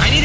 I need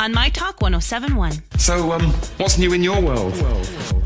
on My Talk 107.1. So, what's new in your world?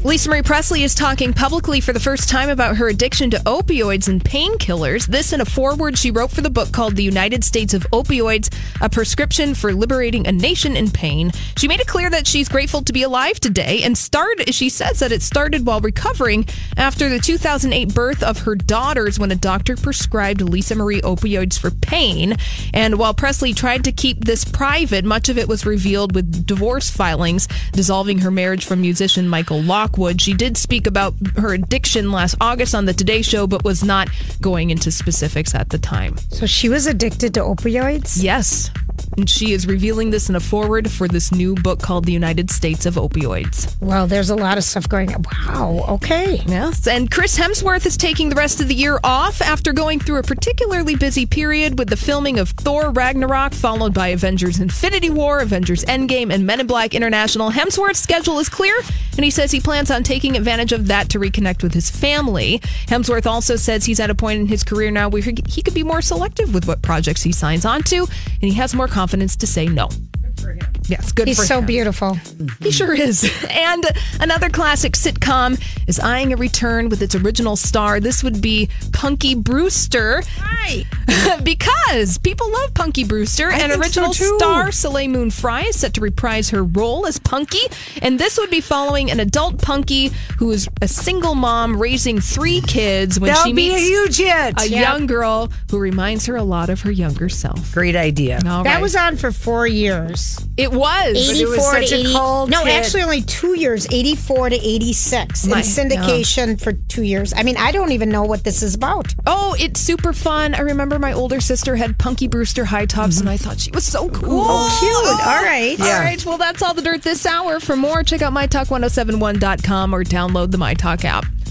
Lisa Marie Presley is talking publicly for the first time about her addiction to opioids and painkillers. This in a foreword she wrote for the book called The United States of Opioids, A Prescription for Liberating a Nation in Pain. She made it clear that she's grateful to be alive today, and she says that it started while recovering after the 2008 birth of her daughters when a doctor prescribed Lisa Marie opioids for pain. And while Presley tried to keep this private, much of it was revealed with divorce filings dissolving her marriage from musician Michael Lockwood. She did speak about her addiction last August on the Today Show, but was not going into specifics at the time. So she was addicted to opioids? Yes. And she is revealing this in a foreword for this new book called The United States of Opioids. Well, there's a lot of stuff going on. Wow, okay. Yes, and Chris Hemsworth is taking the rest of the year off after going through a particularly busy period with the filming of Thor Ragnarok, followed by Avengers Infinity War, Avengers Endgame, and Men in Black International. Hemsworth's schedule is clear, and he says he plans on taking advantage of that to reconnect with his family. Hemsworth also says he's at a point in his career now where he could be more selective with what projects he signs on to, and he has more confidence to say no. Good for him. Yes, good He's for so him. Beautiful. He sure is. And another classic sitcom is eyeing a return with its original star. This would be Punky Brewster. Hi. Because people love Punky Brewster. And original star Soleil Moon Frye is set to reprise her role as Punky. And this would be following an adult Punky who is a single mom raising three kids when she meets a huge hit. A young girl who reminds her a lot of her younger self. Great idea. All right. That was on for 4 years. It was. 84 to 80. No, actually only 2 years, 84 to 86 in syndication for 2 years. I mean, I don't even know what this is about. Oh, it's super fun. I remember my older sister had Punky Brewster high tops, and I thought she was so cool. Oh, cute. Oh. All right. Yeah. All right. Well, that's all the dirt this hour. For more, check out mytalk1071.com or download the MyTalk app.